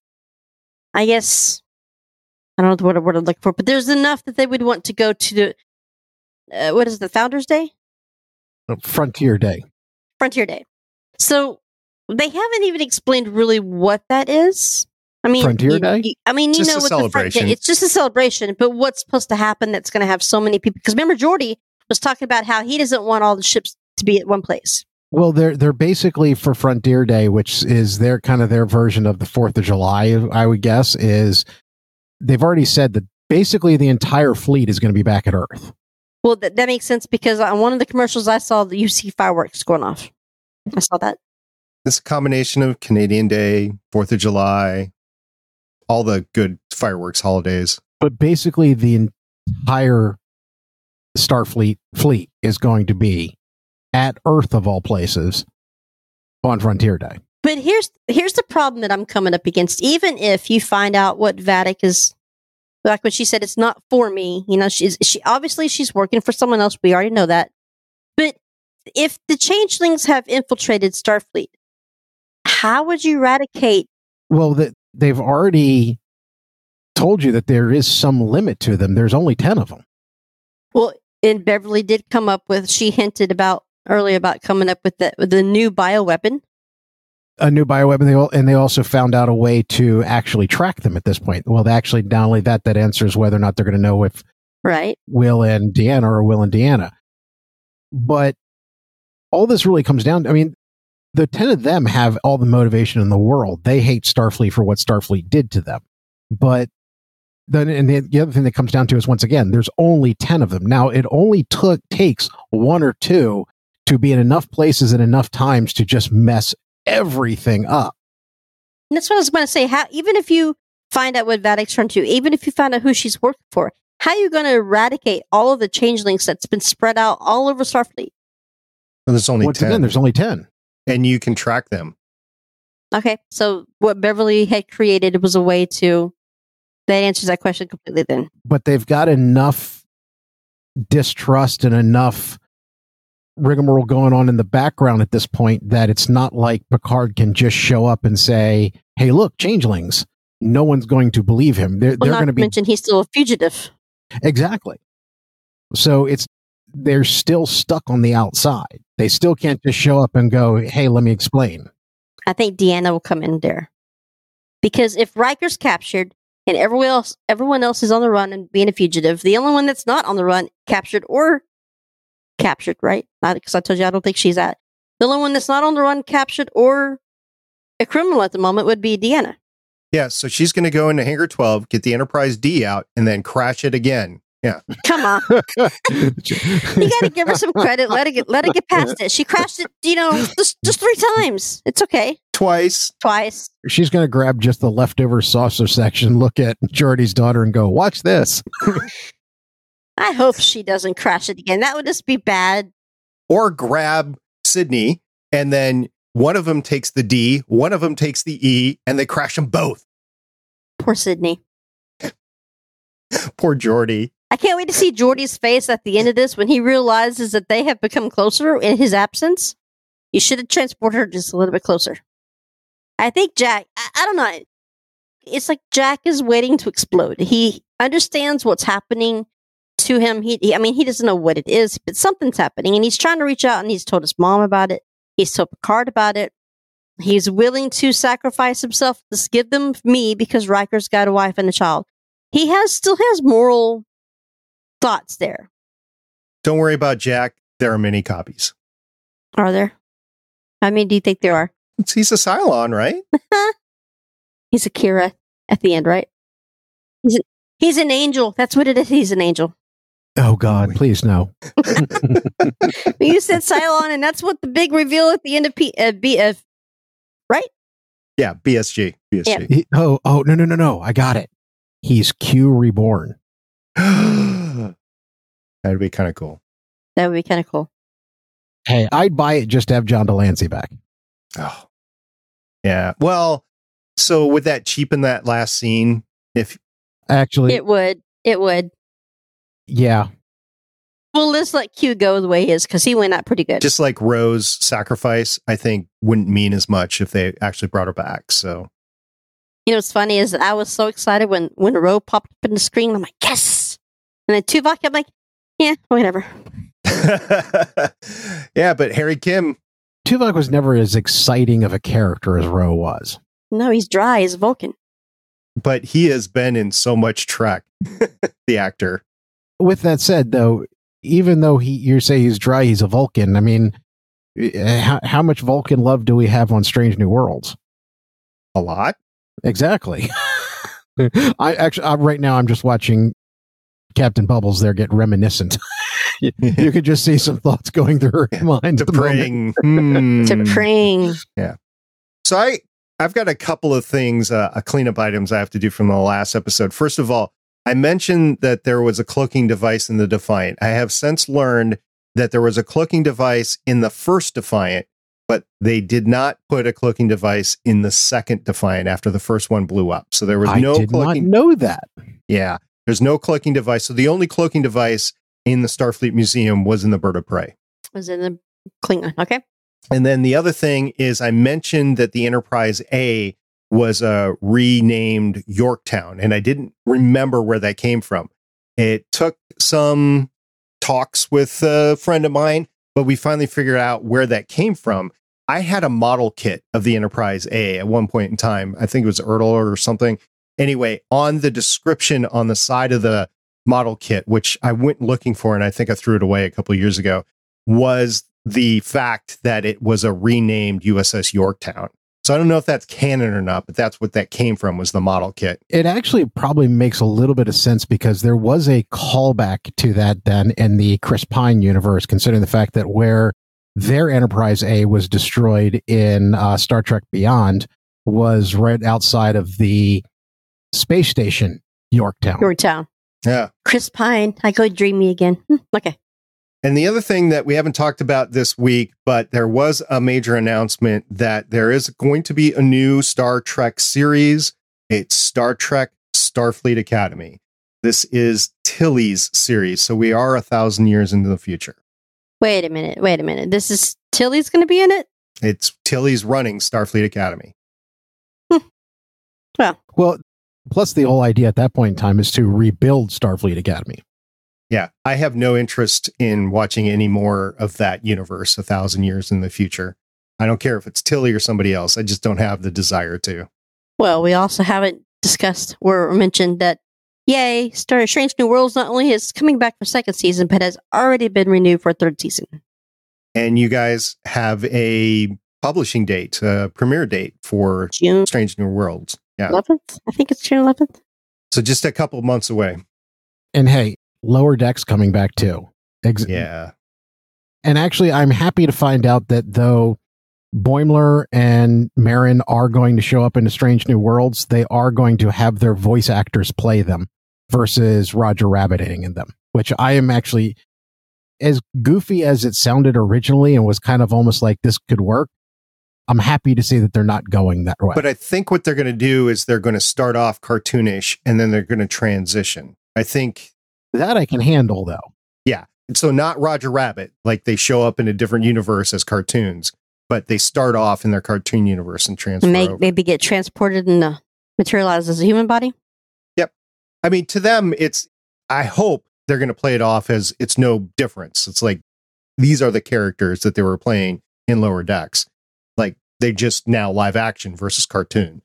I guess, I don't know what word I'm looking for, but there's enough that they would want to go to the, what is the Founders Day? Frontier Day. So they haven't even explained really what that is. I mean, it's just a celebration, but what's supposed to happen that's going to have so many people? Because remember, Geordi was talking about how he doesn't want all the ships to be at one place. Well, they're basically for Frontier Day, which is their kind of their version of the 4th of July, I would guess, is they've already said that basically the entire fleet is going to be back at Earth. Well, that makes sense, because on one of the commercials I saw, you see fireworks going off. I saw that. It's a combination of Canadian Day, 4th of July, all the good fireworks holidays. But basically the entire Starfleet fleet is going to be at Earth of all places on Frontier Day. But here's the problem that I'm coming up against. Even if you find out what Vadic is, like when she said, it's not for me, you know, she's obviously working for someone else. We already know that. But if the changelings have infiltrated Starfleet, how would you eradicate? Well, they've already told you that there is some limit to them. There's only 10 of them. Well, and Beverly did come up with, she hinted about earlier about coming up with the new bioweapon. A new bioweapon, and they also found out a way to actually track them at this point. Well, they actually, not only that answers whether or not they're going to know if Will and Deanna. But all this really comes down to, I mean, the 10 of them have all the motivation in the world. They hate Starfleet for what Starfleet did to them. But then, and the other thing that comes down to is, once again, there's only 10 of them. Now, it only takes one or two to be in enough places and enough times to just mess everything up. And that's what I was going to say. How, even if you find out what Vadic's turned to, even if you find out who she's working for, how are you going to eradicate all of the changelings that's been spread out all over Starfleet? Well, there's only 10. Again, there's only 10. And you can track them. Okay, so what Beverly had created was a way to... That answers that question completely then. But they've got enough distrust and enough rigmarole going on in the background at this point that it's not like Picard can just show up and say, hey, look, changelings. No one's going to believe him. They're going to be mentioned. He's still a fugitive. Exactly. So they're still stuck on the outside. They still can't just show up and go, hey, let me explain. I think Deanna will come in there, because if Riker's captured and everyone else is on the run and being a fugitive. The only one that's not on the run, captured, right? Not because I told you I don't think she's at it. The only one that's not on the run, captured, or a criminal at the moment would be Deanna. Yeah, so she's going to go into Hangar 12, get the Enterprise D out, and then crash it again. Yeah. Come on. You got to give her some credit. Let her get past it. She crashed it, just 3 times. It's okay. Twice. She's going to grab just the leftover saucer section, look at Geordi's daughter and go, watch this. I hope she doesn't crash it again. That would just be bad. Or grab Sydney, and then one of them takes the D, one of them takes the E, and they crash them both. Poor Sydney. Poor Geordi. I can't wait to see Geordi's face at the end of this when he realizes that they have become closer in his absence. You should have transported her just a little bit closer. I think Jack, I don't know. It's like Jack is waiting to explode. He understands what's happening to him. He doesn't know what it is, but something's happening, and he's trying to reach out, and he's told his mom about it. He's told Picard about it. He's willing to sacrifice himself. Just give them me because Riker's got a wife and a child. He still has moral thoughts there. Don't worry about Jack. There are many copies. Are there? How many do you think there are? He's a Cylon, right? He's a Kira at the end, right? He's an angel. That's what it is. He's an angel. Oh, God, please, no. You said Cylon, and that's what the big reveal at the end of BF, right? Yeah, BSG. Yeah. No. I got it. He's Q Reborn. That'd be kind of cool. Hey, I'd buy it just to have John Delancey back. Oh, yeah. Well, so would that cheapen that last scene? If actually, it would. Yeah. Well, let's let Q go the way he is because he went out pretty good. Just like Rose sacrifice, I think wouldn't mean as much if they actually brought her back. So, what's funny is that I was so excited when Rose popped up in the screen. I'm like, yes. And then Tuvok, I'm like, yeah, whatever. Yeah, but Harry Kim. Tuvok was never as exciting of a character as Rose was. No, he's dry. He's Vulcan. But he has been in so much Trek, the actor. With that said, though, even though you say he's dry, he's a Vulcan. I mean, how much Vulcan love do we have on Strange New Worlds? A lot. Exactly. Right now, I'm just watching Captain Bubbles there get reminiscent. You could just see some thoughts going through her mind. To praying. Yeah. So I've got a couple of things, cleanup items I have to do from the last episode. First of all, I mentioned that there was a cloaking device in the Defiant. I have since learned that there was a cloaking device in the first Defiant, but they did not put a cloaking device in the second Defiant after the first one blew up. So there was I did not know that. Yeah, there's no cloaking device. So the only cloaking device in the Starfleet Museum was in the Bird of Prey. Was in the Klingon. Okay. And then the other thing is I mentioned that the Enterprise A was renamed Yorktown, and I didn't remember where that came from. It took some talks with a friend of mine, but we finally figured out where that came from. I had a model kit of the Enterprise A at one point in time. I think it was Ertl or something. Anyway, on the description on the side of the model kit, which I went looking for, and I think I threw it away a couple of years ago, was the fact that it was a renamed USS Yorktown. So I don't know if that's canon or not, but that's what that came from, was the model kit. It actually probably makes a little bit of sense because there was a callback to that then in the Chris Pine universe, considering the fact that where their Enterprise A was destroyed in Star Trek Beyond was right outside of the space station, Yorktown. Yeah. Chris Pine, I go dreamy again. Okay. And the other thing that we haven't talked about this week, but there was a major announcement that there is going to be a new Star Trek series. It's Star Trek Starfleet Academy. This is Tilly's series. So we are 1,000 years into the future. Wait a minute. This is Tilly's going to be in it? It's Tilly's running Starfleet Academy. Well, plus the whole idea at that point in time is to rebuild Starfleet Academy. Yeah, I have no interest in watching any more of that universe 1,000 years in the future. I don't care if it's Tilly or somebody else. I just don't have the desire to. Well, we also haven't discussed or mentioned that, yay, Strange New Worlds not only is coming back for second season, but has already been renewed for third season. And you guys have a publishing date, a premiere date for June. Strange New Worlds. Yeah. 11th? I think it's June 11th. So just a couple months away. And hey, Lower Decks coming back too. Yeah. And actually, I'm happy to find out that though Boimler and Marin are going to show up in Strange New Worlds, they are going to have their voice actors play them versus Roger Rabbiting in them, which I am actually, as goofy as it sounded originally and was kind of almost like this could work, I'm happy to see that they're not going that way. But I think what they're going to do is they're going to start off cartoonish and then they're going to transition. I think that I can handle though. Yeah. So not Roger Rabbit, like they show up in a different universe as cartoons, but they start off in their cartoon universe and transfer. Maybe get transported and materialized as a human body. Yep. I mean, to them, I hope they're going to play it off as it's no difference. It's like, these are the characters that they were playing in Lower Decks. Like they just now live action versus cartoon.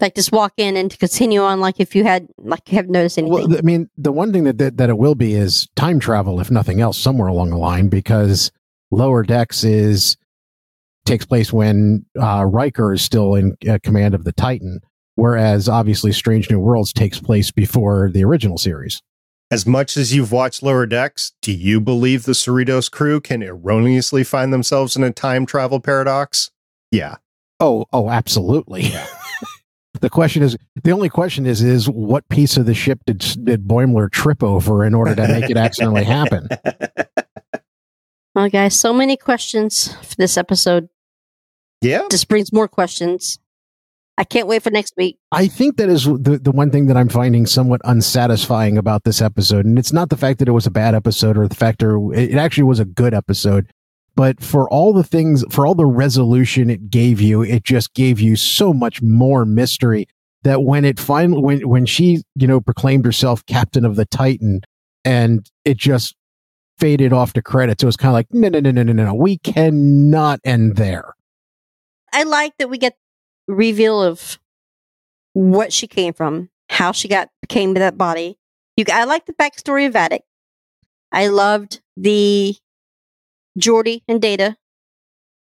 Like just walk in and to continue on like if you had, like you haven't noticed anything. Well, I mean, the one thing that it will be is time travel, if nothing else, somewhere along the line, because Lower Decks takes place when Riker is still in command of the Titan, whereas obviously Strange New Worlds takes place before the original series. As much as you've watched Lower Decks, do you believe the Cerritos crew can erroneously find themselves in a time travel paradox? Yeah. Oh, absolutely. The question is, the only question is what piece of the ship did Boimler trip over in order to make it accidentally happen? Well, guys, so many questions for this episode. Yeah. Just brings more questions. I can't wait for next week. I think that is the one thing that I'm finding somewhat unsatisfying about this episode. And it's not the fact that it was a bad episode or the fact that it actually was a good episode. But for all the things, for all the resolution it gave you, it just gave you so much more mystery that when it finally, when she, proclaimed herself captain of the Titan and it just faded off to credits, it was kind of like, no, we cannot end there. I like that we get the reveal of what she came from, how she became that body. I like the backstory of Vadic. I loved the Geordi and Data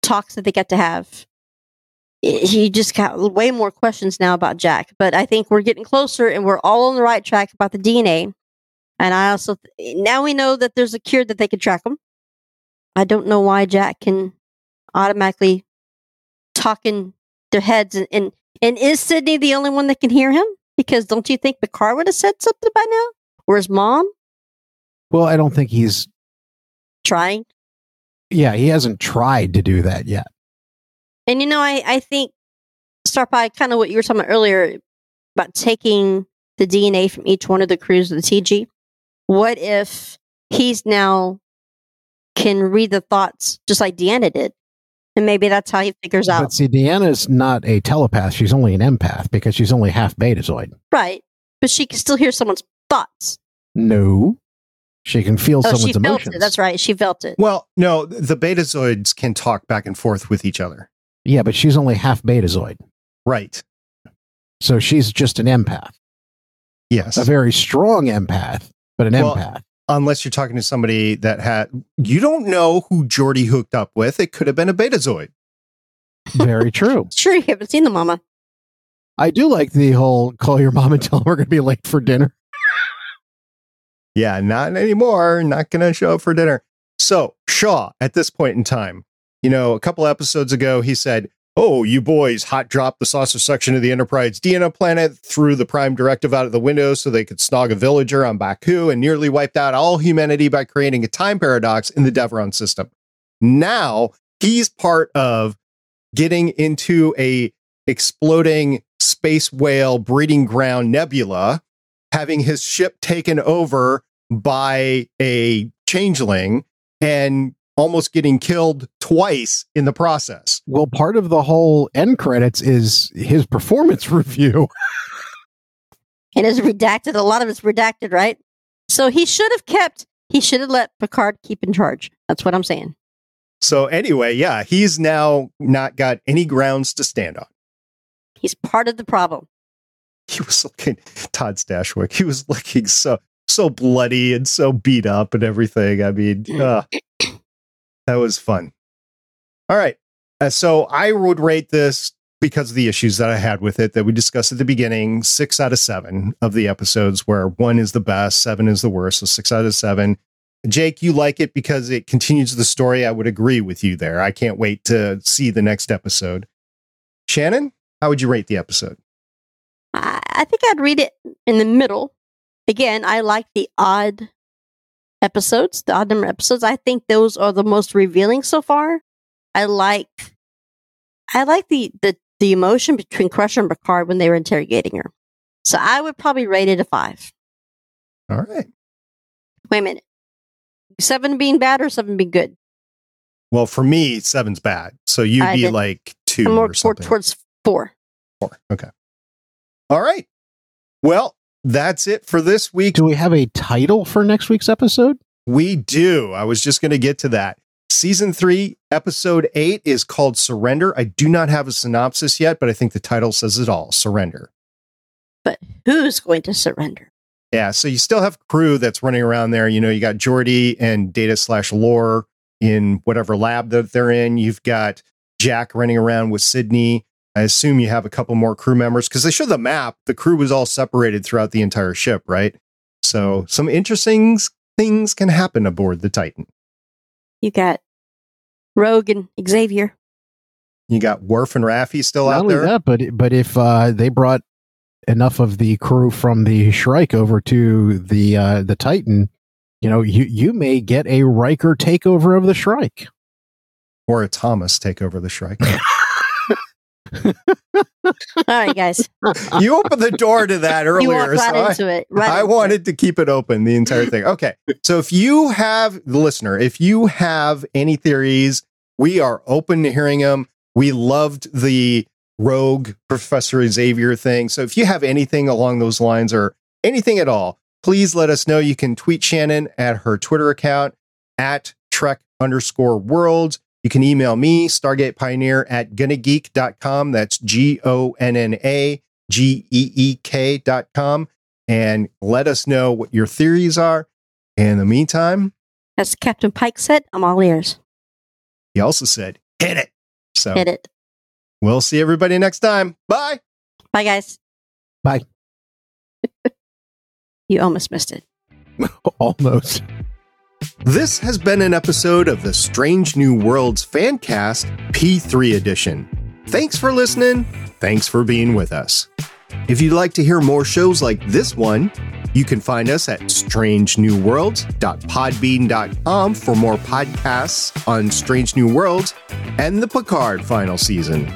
talks that they get to have. You just got way more questions now about Jack, but I think we're getting closer and we're all on the right track about the DNA. And I also, now we know that there's a cure that they can track them. I don't know why Jack can automatically talk in their heads. And is Sydney the only one that can hear him? Because don't you think Picard would have said something by now? Or his mom? Well, I don't think he's trying. Yeah, he hasn't tried to do that yet. And I think, Starpie, kind of what you were talking about earlier, about taking the DNA from each one of the crews of the TG. What if he's now can read the thoughts just like Deanna did? And maybe that's how he figures out. But see, Deanna's not a telepath. She's only an empath because she's only half Betazoid. Right. But she can still hear someone's thoughts. No. She can feel someone's emotions. That's right. She felt it. Well, no, the Betazoids can talk back and forth with each other. Yeah, but she's only half Betazoid. Right. So she's just an empath. Yes. A very strong empath, but an empath. Unless you're talking to somebody that had... You don't know who Geordi hooked up with. It could have been a Betazoid. Very true. Sure, you haven't seen the mama. I do like the whole call your mom and tell them we're going to be late for dinner. Yeah, not anymore. Not going to show up for dinner. So Shaw, at this point in time, a couple episodes ago, he said, oh, you boys hot dropped the saucer section of the Enterprise DNA planet, threw the Prime Directive out of the window so they could snog a villager on Baku and nearly wiped out all humanity by creating a time paradox in the Devron system. Now he's part of getting into a exploding space whale breeding ground nebula, having his ship taken over by a changeling and almost getting killed twice in the process. Well, part of the whole end credits is his performance review. It is redacted. A lot of it's redacted, right? So he should have let Picard keep in charge. That's what I'm saying. So anyway, yeah, he's now not got any grounds to stand on. He's part of the problem. He was looking, Todd Stashwick, he was looking so bloody and so beat up and everything. I mean, that was fun. All right. So I would rate this, because of the issues that I had with it that we discussed at the beginning, 6 out of 7 of the episodes, where 1 is the best, 7 is the worst. So 6 out of 7. Jake, you like it because it continues the story. I would agree with you there. I can't wait to see the next episode. Shannon, how would you rate the episode? I think I'd read it in the middle. Again, I like the odd episodes, the odd number episodes. I think those are the most revealing so far. I like the emotion between Crusher and Picard when they were interrogating her. So I would probably rate it a 5. All right. Wait a minute. 7 being bad or 7 being good? Well, for me, 7's bad. So you'd be like 2 or something. Towards 4. 4. Okay. All right. Well, that's it for this week. Do we have a title for next week's episode? We do. I was just going to get to that. Season 3, episode 8 is called Surrender. I do not have a synopsis yet, but I think the title says it all, Surrender. But who's going to surrender? Yeah, so you still have crew that's running around there. You know, you got Geordi and Data/Lore in whatever lab that they're in. You've got Jack running around with Sydney. I assume you have a couple more crew members because they show the map. The crew was all separated throughout the entire ship, right? So some interesting things can happen aboard the Titan. You got Rogue and Xavier. You got Worf and Raffi still not out there. Not only that, but if they brought enough of the crew from the Shrike over to the Titan, you know, you may get a Riker takeover of the Shrike. Or a Thomas takeover of the Shrike. All right, guys. You opened the door to that earlier. I wanted to keep it open the entire thing. Okay. So if you have any theories, we are open to hearing them. We loved the Rogue Professor Xavier thing. So if you have anything along those lines or anything at all, please let us know. You can tweet Shannon at her Twitter account at Trek_world. You can email me, StargatePioneer@gunnageek.com. That's GONNAGEEK.com. And let us know what your theories are. And in the meantime, as Captain Pike said, I'm all ears. He also said, hit it. So hit it. We'll see everybody next time. Bye. Bye, guys. Bye. You almost missed it. Almost. This has been an episode of the Strange New Worlds Fancast P3 edition. Thanks for listening. Thanks for being with us. If you'd like to hear more shows like this one, you can find us at strangenewworlds.podbean.com for more podcasts on Strange New Worlds and the Picard final season.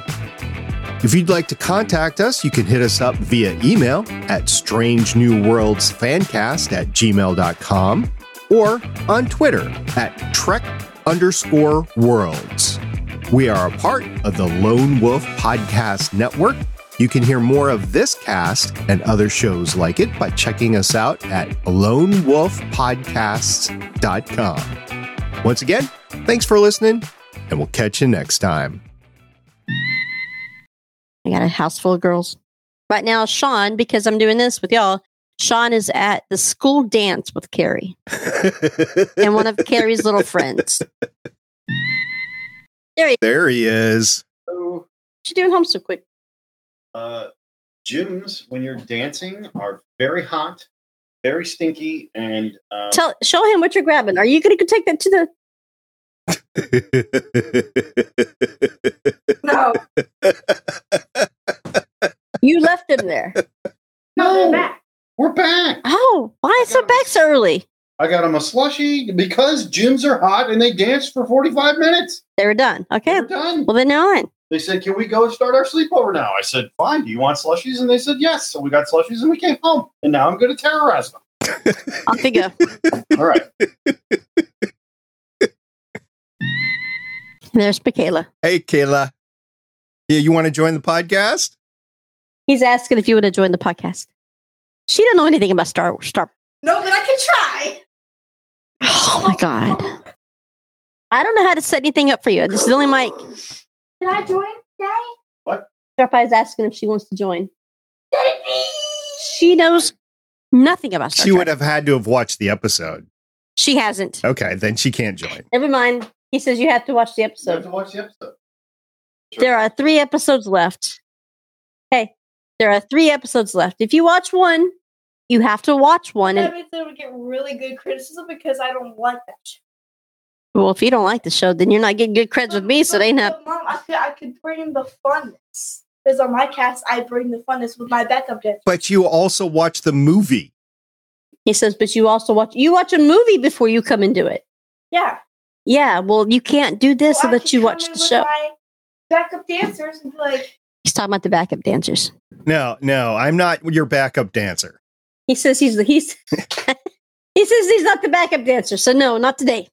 If you'd like to contact us, you can hit us up via email at strangenewworldsfancast@gmail.com. or on Twitter at Trek_worlds. We are a part of the Lone Wolf Podcast Network. You can hear more of this cast and other shows like it by checking us out at lonewolfpodcasts.com. Once again, thanks for listening, and we'll catch you next time. I got a house full of girls. Right now, Sean, because I'm doing this with y'all, Sean is at the school dance with Carrie and one of Carrie's little friends. There he is. So, what you doing home so quick? Gyms, when you're dancing, are very hot, very stinky, and... show him what you're grabbing. Are you going to take that to the... No. You left him there. No, back. We're back. Oh, why is the back so early? I got them a slushy because gyms are hot and they danced for 45 minutes. They were done. Okay. They are done. Well, then they're on. They said, can we go start our sleepover now? I said, fine. Do you want slushies? And they said, yes. So we got slushies and we came home. And now I'm going to terrorize them. Off they go. All right. There's Michaela. Hey, Kayla. Yeah, you want to join the podcast? He's asking if you want to join the podcast. She don't know anything about Star. No, but I can try. Oh, my God. I don't know how to set anything up for you. This is only Mike. Can I join today? What? Starpi's asking if she wants to join. Daddy! She knows nothing about Star Trek. She would have had to have watched the episode. She hasn't. Okay, then she can't join. Never mind. He says you have to watch the episode. You have to watch the episode. Sure. There are 3 episodes left. Hey, there are 3 episodes left. If you watch one, you have to watch one. That means they would get really good criticism because I don't like that show. Well, if you don't like the show, then you're not getting good creds with me, so they not. Mom, I could bring in the funness. Because on my cast, I bring the funness with my backup dancers. But you also watch the movie. He says, but you also watch a movie before you come and do it. Yeah. Yeah, well, you can't do this so that you watch the show. My backup dancers and be like... He's talking about the backup dancers. No, I'm not your backup dancer. He says he says he's not the backup dancer, so no, not today.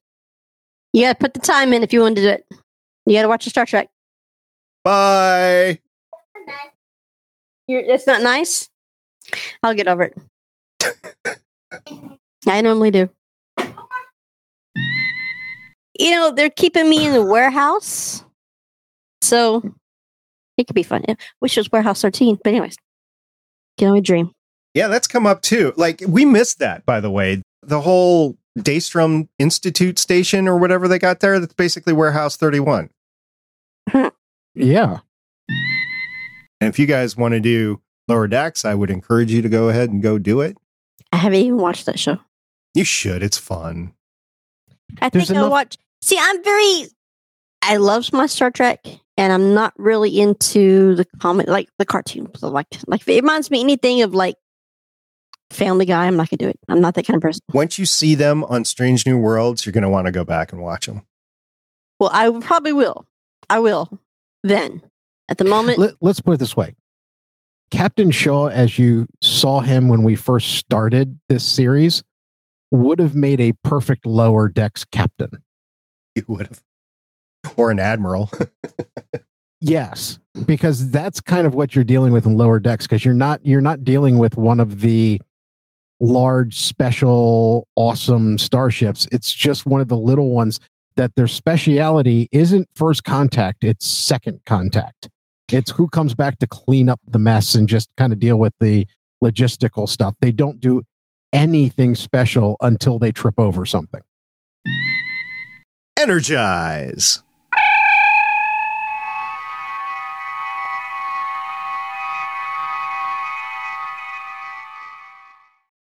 You gotta put the time in if you want to do it. You gotta watch your Star Trek. Bye. That's not nice. I'll get over it. I normally do. You know, they're keeping me in the warehouse. So it could be fun. I wish it was warehouse 13. But anyways, can only dream. Yeah, that's come up too. Like, we missed that, by the way. The whole Daystrom Institute station or whatever they got there, that's basically warehouse 31. Yeah. And if you guys want to do Lower Decks, I would encourage you to go ahead and go do it. I haven't even watched that show. You should. It's fun. I'll watch. See, I love my Star Trek, and I'm not really into the comic, like the cartoon. So like if it reminds me anything of like Family Guy, I'm not going to do it. I'm not that kind of person. Once you see them on Strange New Worlds, you're going to want to go back and watch them. Well, I probably will. I will then. At the moment... Let's put it this way. Captain Shaw, as you saw him when we first started this series, would have made a perfect Lower Decks captain. He would have. Or an admiral. Yes, because that's kind of what you're dealing with in Lower Decks, because you're not dealing with one of the large, special, awesome starships. It's just one of the little ones that their speciality isn't first contact, it's second contact. It's who comes back to clean up the mess and just kind of deal with the logistical stuff. They don't do anything special until they trip over something. Energize.